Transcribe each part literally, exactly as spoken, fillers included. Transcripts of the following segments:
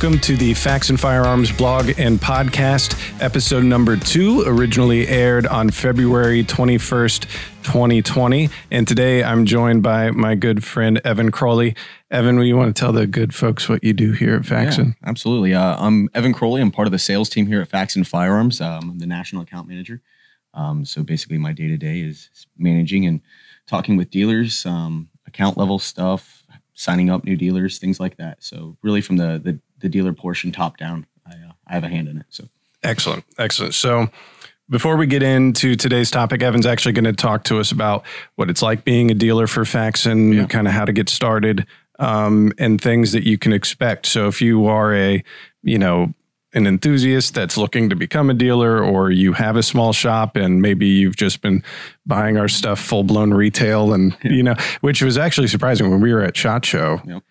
Welcome to the Faxon Firearms blog and podcast, episode number two, originally aired on February twenty-first, twenty twenty. And today I'm joined by my good friend, Evan Crowley. Evan, you want to tell the good folks what you do here at Faxon? Yeah, absolutely. Uh, I'm Evan Crowley. I'm part of the sales team here at Faxon Firearms. Um, I'm the national account manager. Um, so basically my day-to-day is managing and talking with dealers, um, account level stuff, signing up new dealers, things like that. So really from the the, the dealer portion top down, I, uh, I have a hand in it. So excellent. Excellent. So before we get into today's topic, Evan's actually going to talk to us about what it's like being a dealer for Faxon, yeah. kind of how to get started um, and things that you can expect. So if you are a, you know, an enthusiast that's looking to become a dealer, or you have a small shop and maybe you've just been buying our stuff full blown retail and, yeah. you know, which was actually surprising when we were at SHOT Show, yep.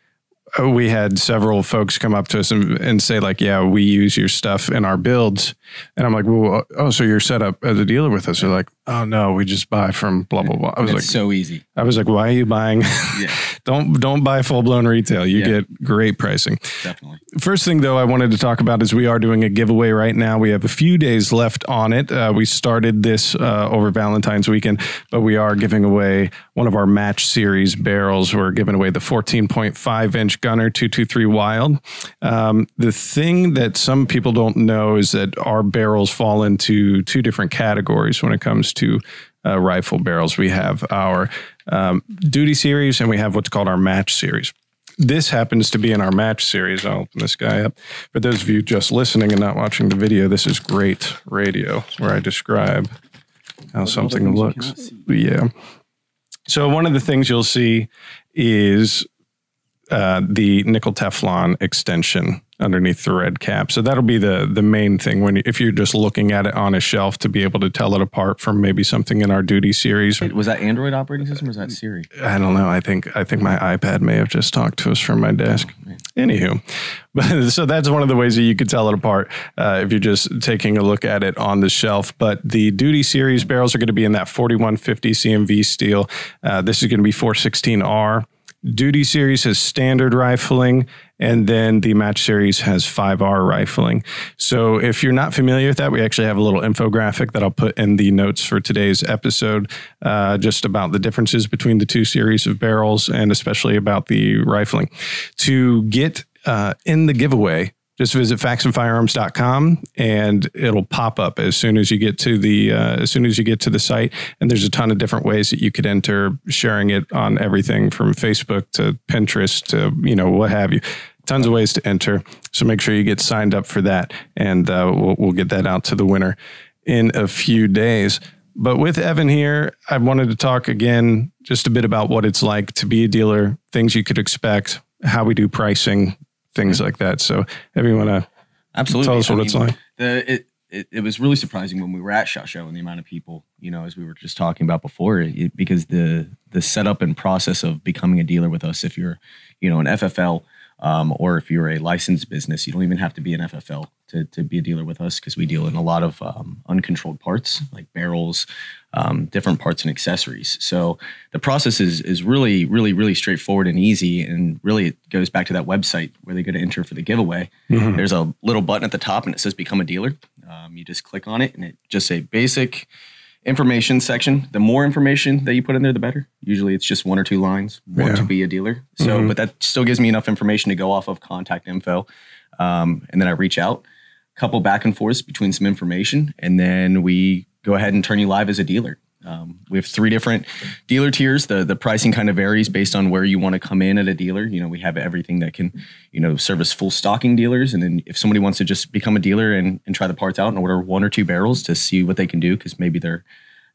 we had several folks come up to us and, and say like, yeah, we use your stuff in our builds. And I'm like, well, oh, so you're set up as a dealer with us. They're like, oh no, we just buy from blah, blah, blah. I was it's like, so easy. I was like, why are you buying? Yeah. Don't don't buy full blown retail. You yeah. get great pricing. Definitely. First thing though, I wanted to talk about is we are doing a giveaway right now. We have a few days left on it. Uh, we started this uh, over Valentine's weekend, but we are giving away one of our match series barrels. We're giving away the fourteen point five inch Gunner two two three Wild. Um, the thing that some people don't know is that our barrels fall into two different categories when it comes to uh, rifle barrels. We have our um, duty series and we have what's called our match series. This happens to be in our match series. I'll open this guy up. For those of you just listening and not watching the video, this is great radio where I describe how something looks. Yeah. So one of the things you'll see is uh, the nickel Teflon extension underneath the red cap. So that'll be the the main thing when you, if you're just looking at it on a shelf to be able to tell it apart from maybe something in our duty series. Wait, was that Android operating system or was that Siri? I don't know. I think I think my iPad may have just talked to us from my desk. Oh, anywho, but, so that's one of the ways that you could tell it apart uh, if you're just taking a look at it on the shelf. But the duty series barrels are going to be in that forty-one fifty C M V steel. Uh, this is going to be four sixteen R. Duty series has standard rifling, and then the match series has five R rifling. So if you're not familiar with that, we actually have a little infographic that I'll put in the notes for today's episode, uh, just about the differences between the two series of barrels and especially about the rifling. To get uh, in the giveaway, just visit faxon firearms dot com and it'll pop up as soon as you get to the uh, as soon as you get to the site. And there's a ton of different ways that you could enter, sharing it on everything from Facebook to Pinterest to, you know, what have you. Tons of ways to enter. So make sure you get signed up for that, and uh, we'll, we'll get that out to the winner in a few days. But with Evan here, I wanted to talk again just a bit about what it's like to be a dealer, things you could expect, how we do pricing, things like that. So everyone, uh, absolutely. Tell us what I mean, it's like. The, it, it, it was really surprising when we were at SHOT Show and the amount of people, you know, as we were just talking about before, it, because the, the setup and process of becoming a dealer with us, if you're, you know, an F F L um, or if you're a licensed business, you don't even have to be an F F L to, to be a dealer with us, because we deal in a lot of um, uncontrolled parts like barrels, um, different parts and accessories. So the process is is really, really, really straightforward and easy. And really it goes back to that website where they go to enter for the giveaway. Mm-hmm. There's a little button at the top and it says become a dealer. Um, you just click on it and it just a basic information section. The more information that you put in there, the better. Usually it's just one or two lines, want yeah. to be a dealer. So, mm-hmm. but that still gives me enough information to go off of contact info. Um, and then I reach out, couple back and forth between some information, and then we go ahead and turn you live as a dealer. Um, we have three different dealer tiers. The the pricing kind of varies based on where you want to come in at a dealer. You know, we have everything that can, you know, service full stocking dealers. And then if somebody wants to just become a dealer and, and try the parts out and order one or two barrels to see what they can do, because maybe they're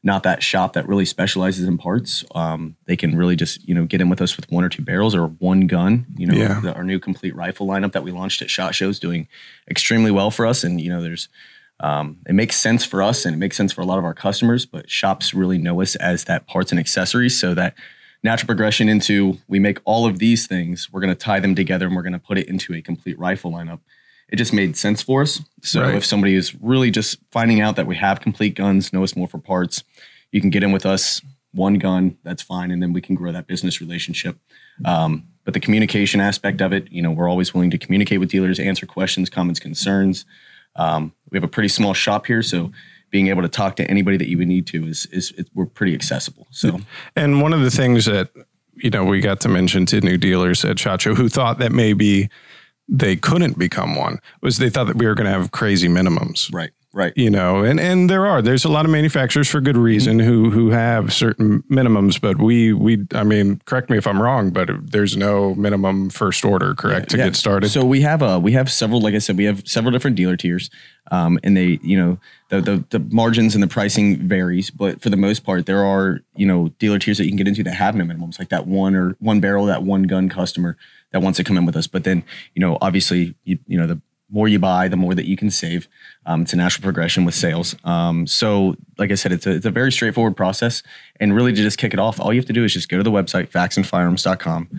not that shop that really specializes in parts. Um, they can really just, you know, get in with us with one or two barrels or one gun. You know, yeah. the, our new complete rifle lineup that we launched at SHOT Show is doing extremely well for us. And, you know, there's, um, it makes sense for us and it makes sense for a lot of our customers, but shops really know us as that parts and accessories. So that natural progression into, we make all of these things, we're going to tie them together and we're going to put it into a complete rifle lineup. It just made sense for us. So right. if somebody is really just finding out that we have complete guns, know us more for parts, you can get in with us, one gun, that's fine. And then we can grow that business relationship. Um, But the communication aspect of it, you know, we're always willing to communicate with dealers, answer questions, comments, concerns. Um, we have a pretty small shop here, so being able to talk to anybody that you would need to is, is, is we're pretty accessible. So, and one of the things that, you know, we got to mention to new dealers at SHOT Show who thought that maybe they couldn't become one was they thought that we were going to have crazy minimums. Right. Right. You know, and, and there are, there's a lot of manufacturers for good reason who, who have certain minimums, but we, we, I mean, correct me if I'm wrong, but there's no minimum first order, correct, yeah, to yeah. get started. So we have a, we have several, like I said, we have several different dealer tiers. Um, and they, you know, the, the, the margins and the pricing varies, but for the most part, there are, you know, dealer tiers that you can get into that have no minimums, like that one or one barrel, that one gun customer that wants to come in with us. But then, you know, obviously, you, you know, the more you buy, the more that you can save. Um, it's a natural progression with sales. Um, so like I said, it's a, it's a very straightforward process, and really to just kick it off, all you have to do is just go to the website, faxon firearms dot com,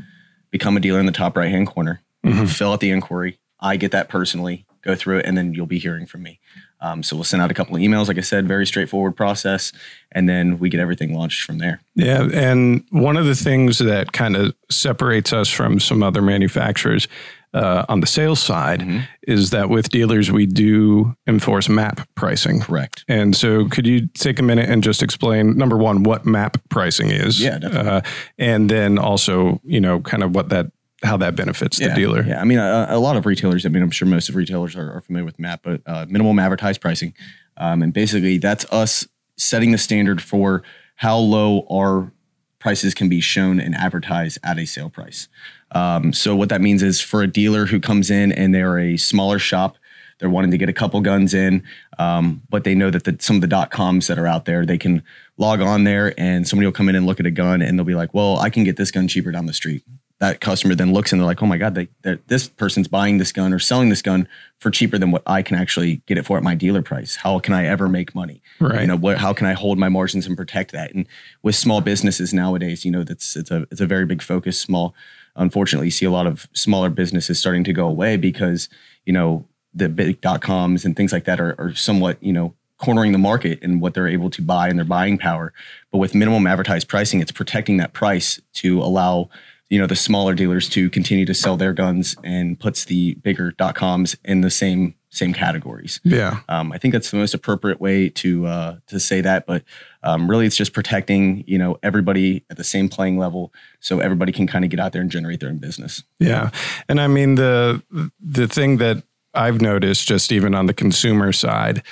become a dealer in the top right-hand corner, mm-hmm. fill out the inquiry. I get that personally, go through it, and then you'll be hearing from me. Um, so we'll send out a couple of emails, like I said, very straightforward process, and then we get everything launched from there. Yeah, and one of the things that kind of separates us from some other manufacturers Uh, on the sales side mm-hmm. is that with dealers, we do enforce MAP pricing. Correct. And so could you take a minute and just explain, number one, what MAP pricing is? Yeah, definitely. Uh, and then also, you know, kind of what that, how that benefits yeah, the dealer. Yeah, I mean, a, a lot of retailers, I mean, I'm sure most of retailers are, are familiar with MAP, but uh, minimum advertised pricing. Um, and basically that's us setting the standard for how low our prices can be shown and advertised at a sale price. Um, so what that means is for a dealer who comes in and they're a smaller shop, they're wanting to get a couple guns in, um, but they know that the, some of the dot coms that are out there, they can log on there and somebody will come in and look at a gun and they'll be like, well, I can get this gun cheaper down the street. That customer then looks and they're like, oh my God, they, this person's buying this gun or selling this gun for cheaper than what I can actually get it for at my dealer price. How can I ever make money? Right. You know, what, how can I hold my margins and protect that? And with small businesses nowadays, you know, that's, it's a, it's a very big focus. Small, unfortunately, you see a lot of smaller businesses starting to go away because, you know, the big dot coms and things like that are, are somewhat, you know, cornering the market and what they're able to buy and their buying power. But with minimum advertised pricing, it's protecting that price to allow, you know, the smaller dealers to continue to sell their guns and puts the bigger dot coms in the same same categories. Yeah, um, I think that's the most appropriate way to uh, to say that. But um, really, it's just protecting, you know, everybody at the same playing level, so everybody can kind of get out there and generate their own business. Yeah, and I mean the the thing that I've noticed, just even on the consumer side,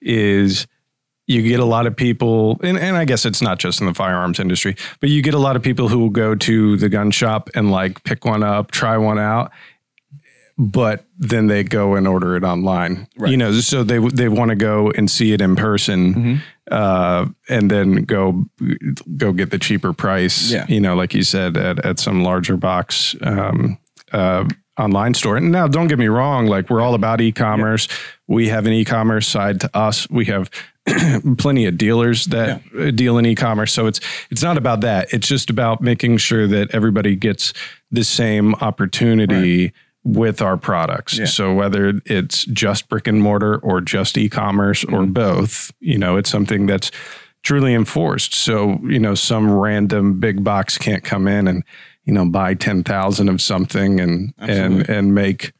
is you get a lot of people, and, and I guess it's not just in the firearms industry, but you get a lot of people who will go to the gun shop and like pick one up, try one out, but then they go and order it online. Right. You know, so they they want to go and see it in person, mm-hmm. uh, and then go go get the cheaper price. Yeah. You know, like you said, at at some larger box um, uh, online store. And now, don't get me wrong, like we're all about e-commerce. Yeah. We have an e-commerce side to us. We have plenty of dealers that yeah. deal in e-commerce. So it's it's not about that. It's just about making sure that everybody gets the same opportunity right. with our products. Yeah. So whether it's just brick and mortar or just e-commerce mm-hmm. or both, you know, it's something that's truly enforced. So, you know, some random big box can't come in and, you know, buy ten thousand of something and Absolutely. and and make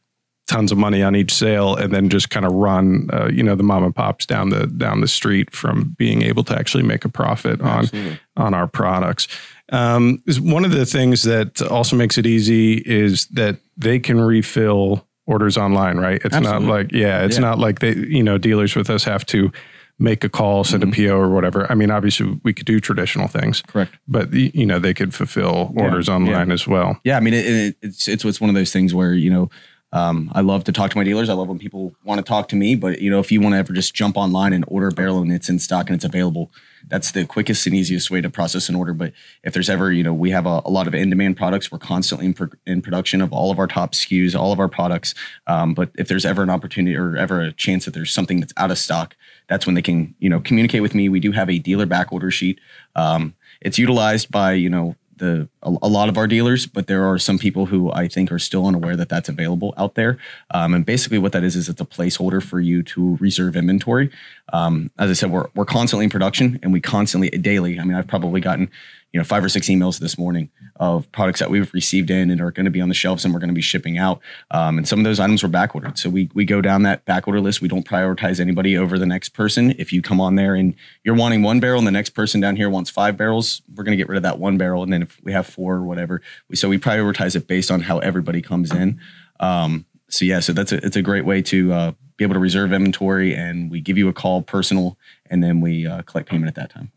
tons of money on each sale and then just kind of run, uh, you know, the mom and pops down the down the street from being able to actually make a profit on Absolutely. on our products. Um, is one of the things that also makes it easy is that they can refill orders online, right? It's Absolutely. not like, yeah, it's yeah. not like they, you know, dealers with us have to make a call, send mm-hmm. a P O or whatever. I mean, obviously we could do traditional things, correct? But you know, they could fulfill yeah. orders online yeah. as well. Yeah. I mean, it, it, it's, it's, it's one of those things where, you know, Um, I love to talk to my dealers. I love when people want to talk to me, but you know, if you want to ever just jump online and order a barrel and it's in stock and it's available, that's the quickest and easiest way to process an order. But if there's ever, you know, we have a, a lot of in-demand products, we're constantly in, pro- in production of all of our top S K Us, all of our products. Um, but if there's ever an opportunity or ever a chance that there's something that's out of stock, that's when they can, you know, communicate with me. We do have a dealer back order sheet. Um, it's utilized by, you know, The, a, a lot of our dealers, but there are some people who I think are still unaware that that's available out there. Um, and basically what that is, is it's a placeholder for you to reserve inventory. Um, as I said, we're, we're constantly in production and we constantly daily. I mean, I've probably gotten, you know, five or six emails this morning of products that we've received in and are going to be on the shelves and we're going to be shipping out. Um, and some of those items were backordered. So we we go down that backorder list. We don't prioritize anybody over the next person. If you come on there and you're wanting one barrel and the next person down here wants five barrels, we're going to get rid of that one barrel. And then if we have four or whatever, we, so we prioritize it based on how everybody comes in. Um, so yeah, so that's a, it's a great way to uh, be able to reserve inventory, and we give you a call personal, and then we uh, collect payment at that time.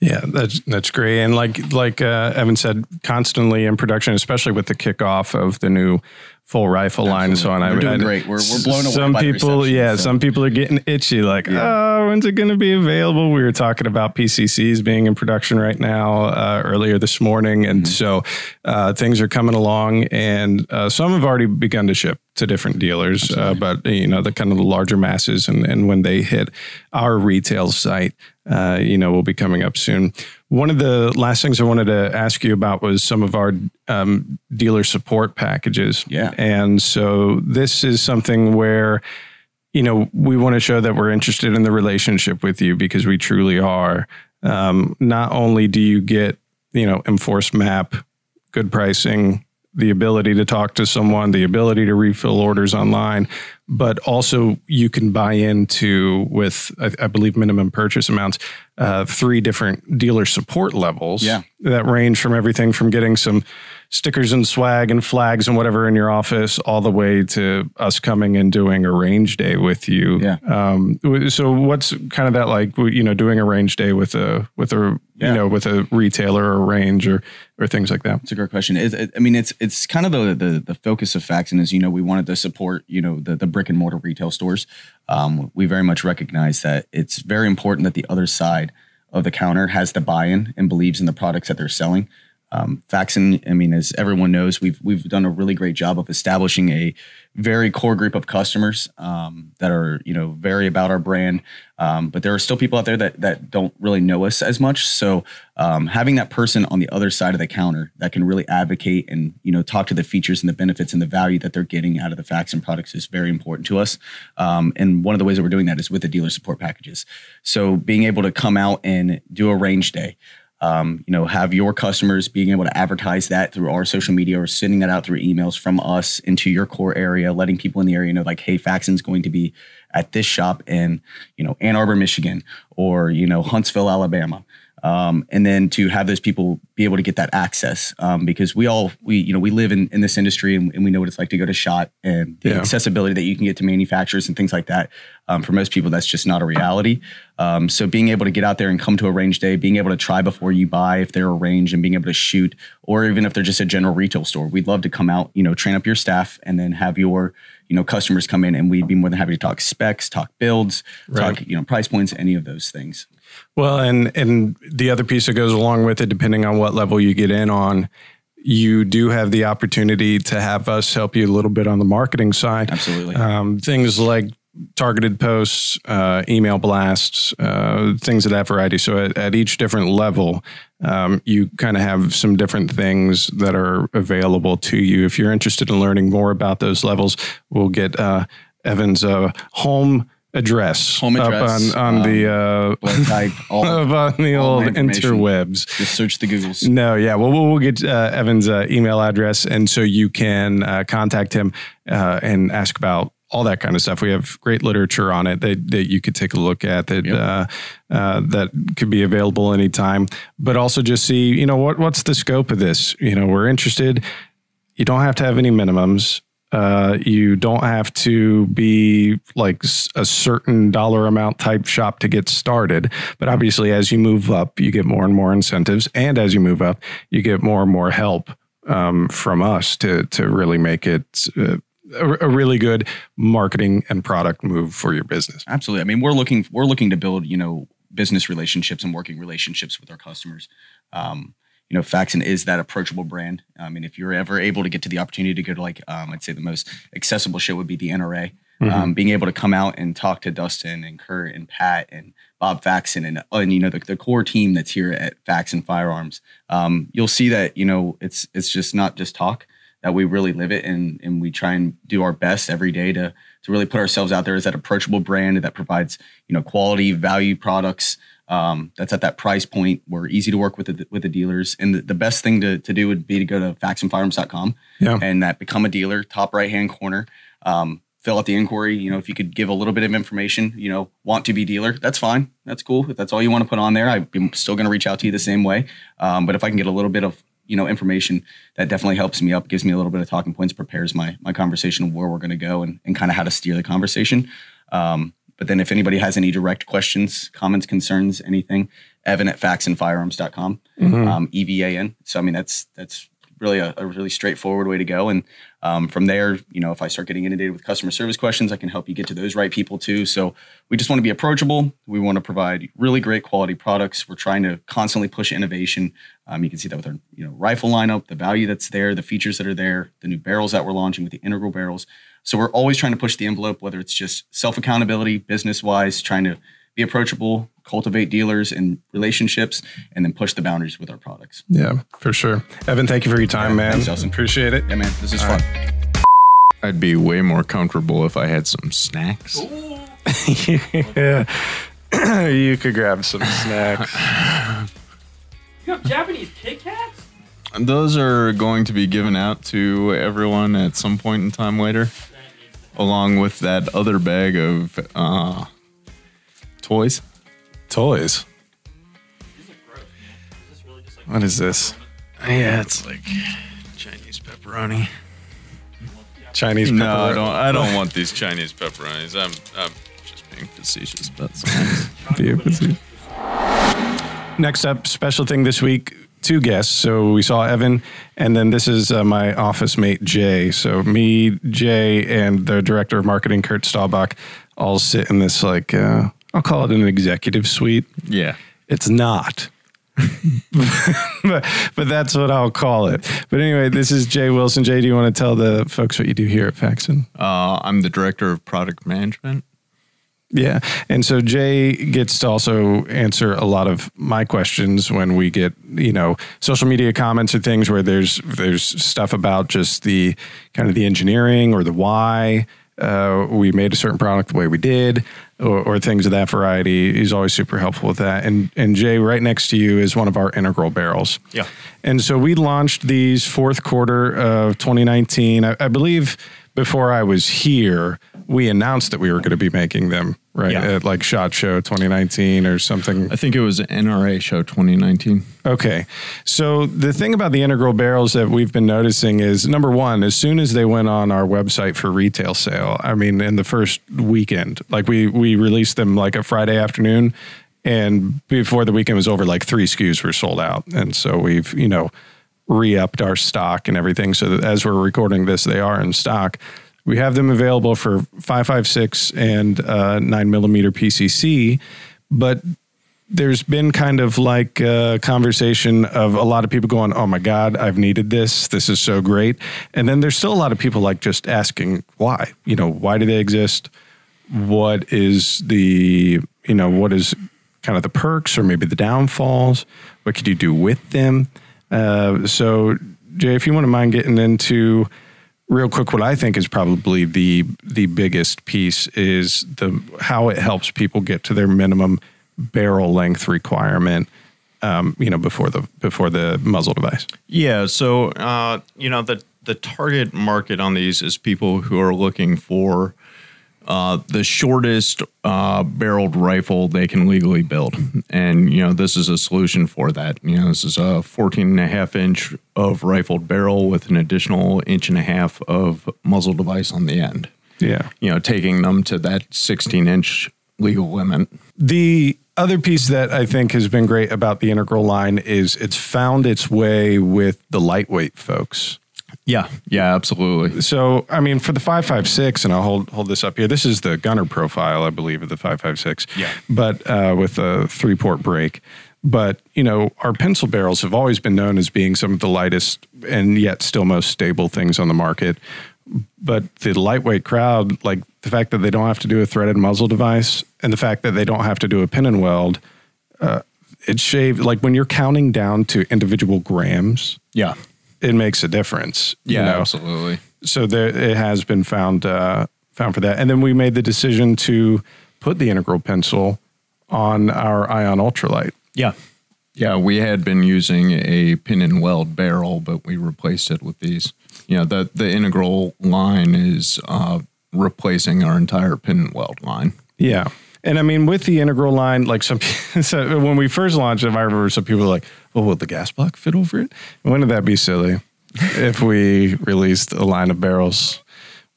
Yeah, that's that's great. And like like uh, Evan said, constantly in production, especially with the kickoff of the new full rifle Absolutely. line and so on. We're I, doing I, great. We're, we're blown away some by people, the yeah, so. Some people are getting itchy like, yeah. oh, when's it going to be available? We were talking about P C Cs being in production right now uh, earlier this morning. And mm-hmm. so uh, things are coming along, and uh, some have already begun to ship to different dealers, uh, but, you know, the kind of the larger masses. And, and when they hit our retail site, Uh, you know, will be coming up soon. One of the last things I wanted to ask you about was some of our um, dealer support packages. Yeah. And so this is something where, you know, we want to show that we're interested in the relationship with you, because we truly are. Um, not only do you get, you know, enforced map, good pricing, the ability to talk to someone, the ability to refill orders online, but also you can buy into, with, I, I believe, minimum purchase amounts, uh, three different dealer support levels yeah. that range from everything from getting some stickers and swag and flags and whatever in your office, all the way to us coming and doing a range day with you. Yeah. Um, so what's kind of that like, you know, doing a range day with a, with a, yeah. you know, with a retailer or range or, or things like that? It's a great question. It, it, I mean, it's, it's kind of the, the, the focus of Faxon is, you know, we wanted to support, you know, the, the brick and mortar retail stores. Um, we very much recognize that it's very important that the other side of the counter has the buy-in and believes in the products that they're selling. Um, Faxon, I mean, as everyone knows, we've we've done a really great job of establishing a very core group of customers um, that are, you know, very about our brand. Um, but there are still people out there that that don't really know us as much. So um, having that person on the other side of the counter that can really advocate and, you know, talk to the features and the benefits and the value that they're getting out of the Faxon products is very important to us. Um, and one of the ways that we're doing that is with the dealer support packages. So being able to come out and do a range day. Um, you know, have your customers being able to advertise that through our social media or sending that out through emails from us into your core area, letting people in the area know like, hey, Faxon's going to be at this shop in, you know, Ann Arbor, Michigan, or, you know, Huntsville, Alabama. Um, and then to have those people be able to get that access, um, because we all, we, you know, we live in, in this industry and, and we know what it's like to go to SHOT and the yeah. accessibility that you can get to manufacturers and things like that. Um, for most people, that's just not a reality. Um, so being able to get out there and come to a range day, being able to try before you buy, if they're a range, and being able to shoot, or even if they're just a general retail store, we'd love to come out, you know, train up your staff and then have your, you know, customers come in, and we'd be more than happy to talk specs, talk builds, right. talk, you know, price points, any of those things. Well, and and the other piece that goes along with it, depending on what level you get in on, you do have the opportunity to have us help you a little bit on the marketing side. Absolutely. Um, things like targeted posts, uh, email blasts, uh, things of that variety. So at, at each different level, um, you kind of have some different things that are available to you. If you're interested in learning more about those levels, we'll get uh, Evan's uh, home address, home address up on, on um, the uh, blood type, all of, on the all old interwebs. Just search the Googles. No, yeah. Well, we'll, we'll get uh, Evan's uh, email address, and so you can uh, contact him uh, and ask about all that kind of stuff. We have great literature on it that, that you could take a look at that, yep. uh, uh, that could be available anytime, but also just see, you know, what, what's the scope of this? You know, we're interested. You don't have to have any minimums. Uh, you don't have to be like a certain dollar amount type shop to get started. But obviously as you move up, you get more and more incentives. And as you move up, you get more and more help, um, from us to, to really make it, uh, a really good marketing and product move for your business. Absolutely. I mean, we're looking we're looking to build, you know, business relationships and working relationships with our customers. Um, you know, Faxon is that approachable brand. I mean, if you're ever able to get to the opportunity to go to like, um, I'd say the most accessible show would be the N R A. Mm-hmm. Um, being able to come out and talk to Dustin and Kurt and Pat and Bob Faxon and, and you know, the, the core team that's here at Faxon Firearms, um, you'll see that, you know, it's it's just not just talk. That we really live it, and and we try and do our best every day to to really put ourselves out there as that approachable brand that provides, you know, quality, value products, Um, that's at that price point. We're easy to work with the, with the dealers. And the, the best thing to, to do would be to go to faxon firearms dot com yeah. and that become a dealer, top right-hand corner, um, fill out the inquiry. You know, if you could give a little bit of information, you know, want to be dealer, that's fine. That's cool. If that's all you want to put on there, I'm still going to reach out to you the same way. Um, but if I can get a little bit of, you know, information, that definitely helps me up, gives me a little bit of talking points, prepares my, my conversation of where we're going to go and, and kind of how to steer the conversation. Um, But then if anybody has any direct questions, comments, concerns, anything, Evan at faxon firearms dot com, mm-hmm. um, E V A N. So, I mean, that's that's really a, a really straightforward way to go. And um, from there, you know, if I start getting inundated with customer service questions, I can help you get to those right people too. So we just want to be approachable. We want to provide really great quality products. We're trying to constantly push innovation. Um, you can see that with our, you know, rifle lineup, the value that's there, the features that are there, the new barrels that we're launching with the integral barrels. So we're always trying to push the envelope, whether it's just self-accountability, business-wise, trying to be approachable, cultivate dealers and relationships, and then push the boundaries with our products. Yeah, for sure. Evan, thank you for your time, yeah, man. Thanks, Dustin. Appreciate it. Yeah, man. This is All fun. Right. I'd be way more comfortable if I had some snacks. Yeah. You could grab some snacks. You have Japanese Kit Kats? Those are going to be given out to everyone at some point in time later, along with that other bag of uh, toys. Toys. These are gross. Is this really just like what is this? Pepperoni? Yeah, it's like Chinese pepperoni. Chinese pepperoni. No, I don't. I don't want these Chinese pepperonis. I'm. I'm just being facetious about something. Being facetious. Next up, special thing this week. Two guests. So we saw Evan, and then this is uh, my office mate, Jay. So me, Jay, and the director of marketing, Kurt Staubach, all sit in this, like, uh, I'll call it an executive suite. Yeah. It's not. but, but that's what I'll call it. But anyway, this is Jay Wilson. Jay, do you want to tell the folks what you do here at Faxon? Uh, I'm the director of product management. Yeah. And so Jay gets to also answer a lot of my questions when we get, you know, social media comments or things where there's there's stuff about just the kind of the engineering or the why uh, we made a certain product the way we did or, or things of that variety. He's always super helpful with that. And, and Jay, right next to you is one of our integral barrels. Yeah. And so we launched these fourth quarter of twenty nineteen, I, I believe. Before I was here, we announced that we were going to be making them, right? Yeah. At like SHOT Show twenty nineteen or something. I think it was N R A Show twenty nineteen. Okay. So the thing about the integral barrels that we've been noticing is, number one, as soon as they went on our website for retail sale, I mean, in the first weekend, like we, we released them like a Friday afternoon, and before the weekend was over, like three S K Us were sold out. And so we've, you know, re-upped our stock and everything so that as we're recording this, they are in stock. We have them available for five five six and uh, nine millimeter P C C, but there's been kind of like a conversation of a lot of people going, oh my God, I've needed this. This is so great. And then there's still a lot of people like just asking why, you know, why do they exist? What is the, you know, what is kind of the perks or maybe the downfalls? What could you do with them? Uh, so Jay, if you wouldn't mind getting into real quick, what I think is probably the, the biggest piece is the, how it helps people get to their minimum barrel length requirement, um, you know, before the, before the muzzle device. Yeah. So, uh, you know, the, the target market on these is people who are looking for, uh, the shortest, uh, barreled rifle they can legally build. And, you know, this is a solution for that. You know, this is a fourteen and a half inch of rifled barrel with an additional inch and a half of muzzle device on the end. Yeah. You know, taking them to that sixteen inch legal limit. The other piece that I think has been great about the integral line is it's found its way with the lightweight folks. Yeah, yeah, absolutely. So, I mean, for the five five six, and I'll hold hold this up here. This is the gunner profile, I believe, of the five five six. Yeah. But uh, with a three-port break. But, you know, our pencil barrels have always been known as being some of the lightest and yet still most stable things on the market. But the lightweight crowd, like the fact that they don't have to do a threaded muzzle device and the fact that they don't have to do a pin and weld, uh, it shaved, like when you're counting down to individual grams. Yeah. It makes a difference. Yeah, you know? Absolutely. So there, it has been found uh, found for that. And then we made the decision to put the integral pencil on our Ion Ultralight. Yeah. Yeah, we had been using a pin and weld barrel, but we replaced it with these. You know, the, the integral line is uh, replacing our entire pin and weld line. Yeah. And I mean, with the integral line, like some, so when we first launched it, I remember some people were like, well, will the gas block fit over it? Wouldn't that be silly if we released a line of barrels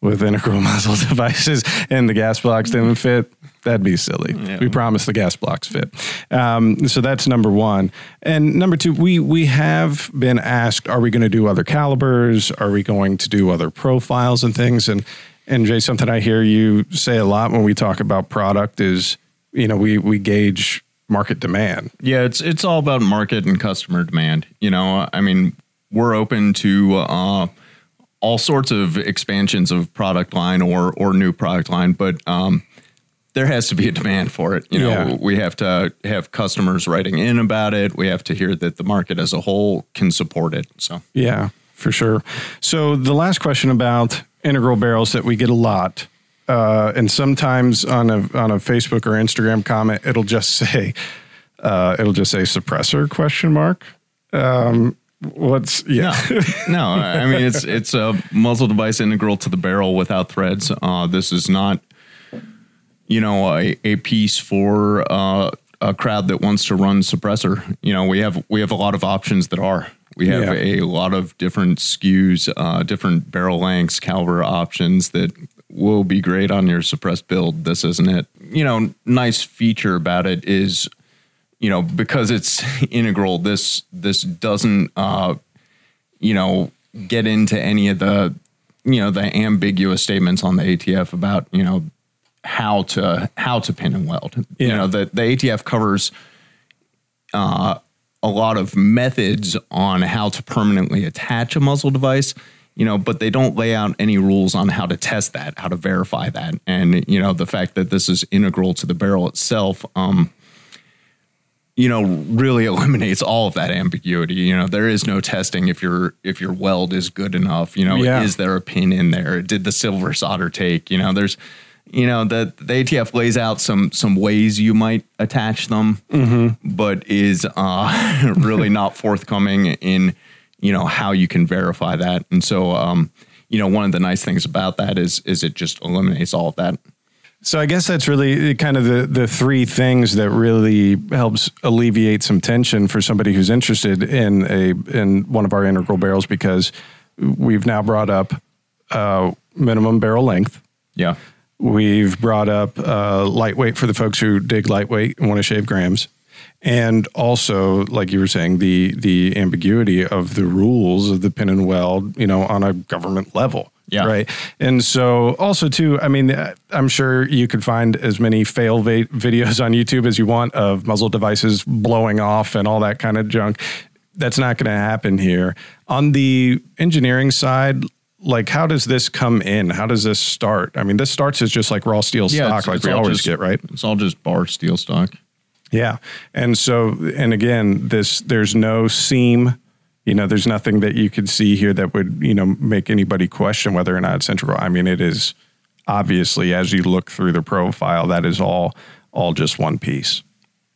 with integral muzzle devices and the gas blocks didn't fit? That'd be silly. Yeah. We promise the gas blocks fit. Um, so that's number one. And number two, we we have been asked, are we going to do other calibers? Are we going to do other profiles and things? And, and Jay, something I hear you say a lot when we talk about product is, you know, we, we gauge market demand. Yeah, it's, it's all about market and customer demand. You know, I mean, we're open to... Uh, all sorts of expansions of product line or or new product line, but um, there has to be a demand for it. You know, yeah. we have to have customers writing in about it. We have to hear that the market as a whole can support it. So yeah, for sure. So the last question about integral barrels that we get a lot, uh, and sometimes on a on a Facebook or Instagram comment, it'll just say uh, it'll just say suppressor question mark. Um, What's yeah? No, no, I mean it's it's a muzzle device integral to the barrel without threads. Uh, this is not, you know, a, a piece for uh, a crowd that wants to run suppressor. You know, we have we have a lot of options that are. We have yeah. a lot of different S K Us, uh, different barrel lengths, caliber options that will be great on your suppressed build. This isn't it. You know, nice feature about it is, you know, because it's integral, this this doesn't, uh, you know, get into any of the, you know, the ambiguous statements on the A T F about, you know, how to how to pin and weld. Yeah. You know, the, the A T F covers uh, a lot of methods on how to permanently attach a muzzle device, you know, but they don't lay out any rules on how to test that, how to verify that. And, you know, the fact that this is integral to the barrel itself, um, you know, really eliminates all of that ambiguity. You know, there is no testing if your if your weld is good enough. You know, yeah. Is there a pin in there? Did the silver solder take? You know, there's, you know, the, the A T F lays out some some ways you might attach them, mm-hmm. but is uh, really not forthcoming in, you know, how you can verify that. And so, um, you know, one of the nice things about that is is it just eliminates all of that. So I guess that's really kind of the, the three things that really helps alleviate some tension for somebody who's interested in a in one of our integral barrels, because we've now brought up uh, minimum barrel length. Yeah. We've brought up uh, lightweight for the folks who dig lightweight and want to shave grams. And also, like you were saying, the the ambiguity of the rules of the pin and weld, you know, on a government level. Yeah. Right. And so also, too, I mean, I'm sure you could find as many fail va- videos on YouTube as you want of muzzle devices blowing off and all that kind of junk. That's not going to happen here. On the engineering side, like, how does this come in? How does this start? I mean, this starts as just like raw steel yeah, stock, it's, like it's we always just, get, right? It's all just bar steel stock. Yeah. And so, and again, this there's no seam. You know, there's nothing that you could see here that would, you know, make anybody question whether or not it's integral. I mean, it is obviously, as you look through the profile, that is all all just one piece.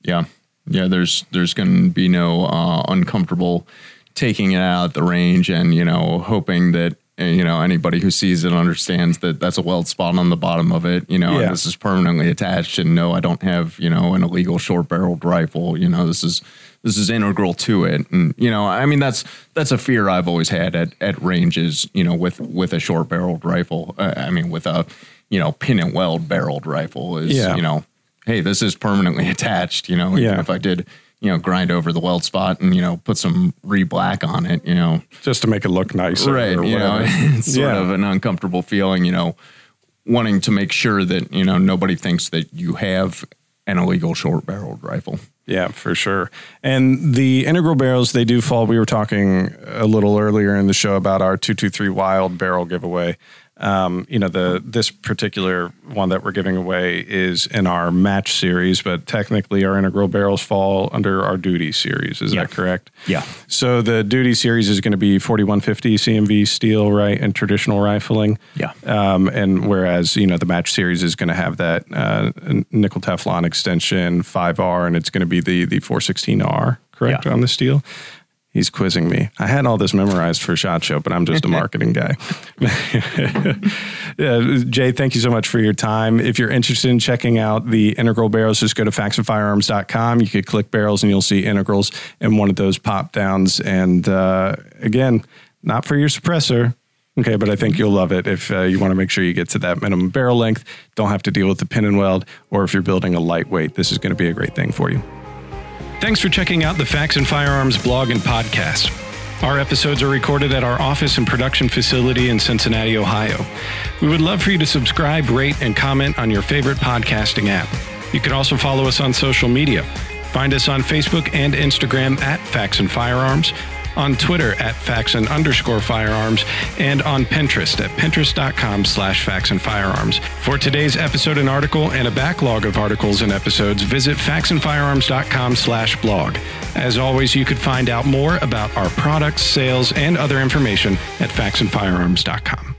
Yeah. Yeah, there's there's going to be no uh, uncomfortable taking it out of the range and, you know, hoping that, you know, anybody who sees it understands that that's a weld spot on the bottom of it, you know, yeah. and this is permanently attached. And no, I don't have, you know, an illegal short barreled rifle. You know, this is... This is integral to it. And, you know, I mean, that's that's a fear I've always had at, at ranges, you know, with, with a short barreled rifle. Uh, I mean, with a, you know, pin and weld barreled rifle is, yeah. you know, hey, this is permanently attached. You know, yeah. even if I did, you know, grind over the weld spot and, you know, put some re-black on it, you know. Just to make it look nicer. Right. You whatever. know, it's sort yeah. of an uncomfortable feeling, you know, wanting to make sure that, you know, nobody thinks that you have an illegal short barreled rifle. Yeah, for sure. And the integral barrels, they do fall. We were talking a little earlier in the show about our two two three Wild barrel giveaway. Um, you know, the this particular one that we're giving away is in our match series, but technically our integral barrels fall under our duty series. Is yeah. that correct? Yeah. So the duty series is going to be forty-one fifty C M V steel, right, and traditional rifling. Yeah. Um, and whereas, you know, the match series is going to have that uh, nickel Teflon extension, five R, and it's going to be the, the four sixteen R, correct, yeah. on the steel? He's quizzing me. I had all this memorized for SHOT Show, but I'm just a marketing guy. yeah, Jay, thank you so much for your time. If you're interested in checking out the integral barrels, just go to faxon firearms dot com. You could click barrels and you'll see integrals and one of those pop downs. And uh, again, not for your suppressor. Okay, but I think you'll love it if uh, you want to make sure you get to that minimum barrel length. Don't have to deal with the pin and weld, or if you're building a lightweight, this is going to be a great thing for you. Thanks for checking out the Faxon Firearms blog and podcast. Our episodes are recorded at our office and production facility in Cincinnati, Ohio. We would love for you to subscribe, rate, and comment on your favorite podcasting app. You can also follow us on social media. Find us on Facebook and Instagram at Faxon Firearms, on Twitter at Faxon underscore firearms, and on Pinterest at pinterest.com slash Faxon Firearms. For today's episode and article and a backlog of articles and episodes, visit faxon firearms dot com slash blog. As always, you could find out more about our products, sales, and other information at faxon firearms dot com.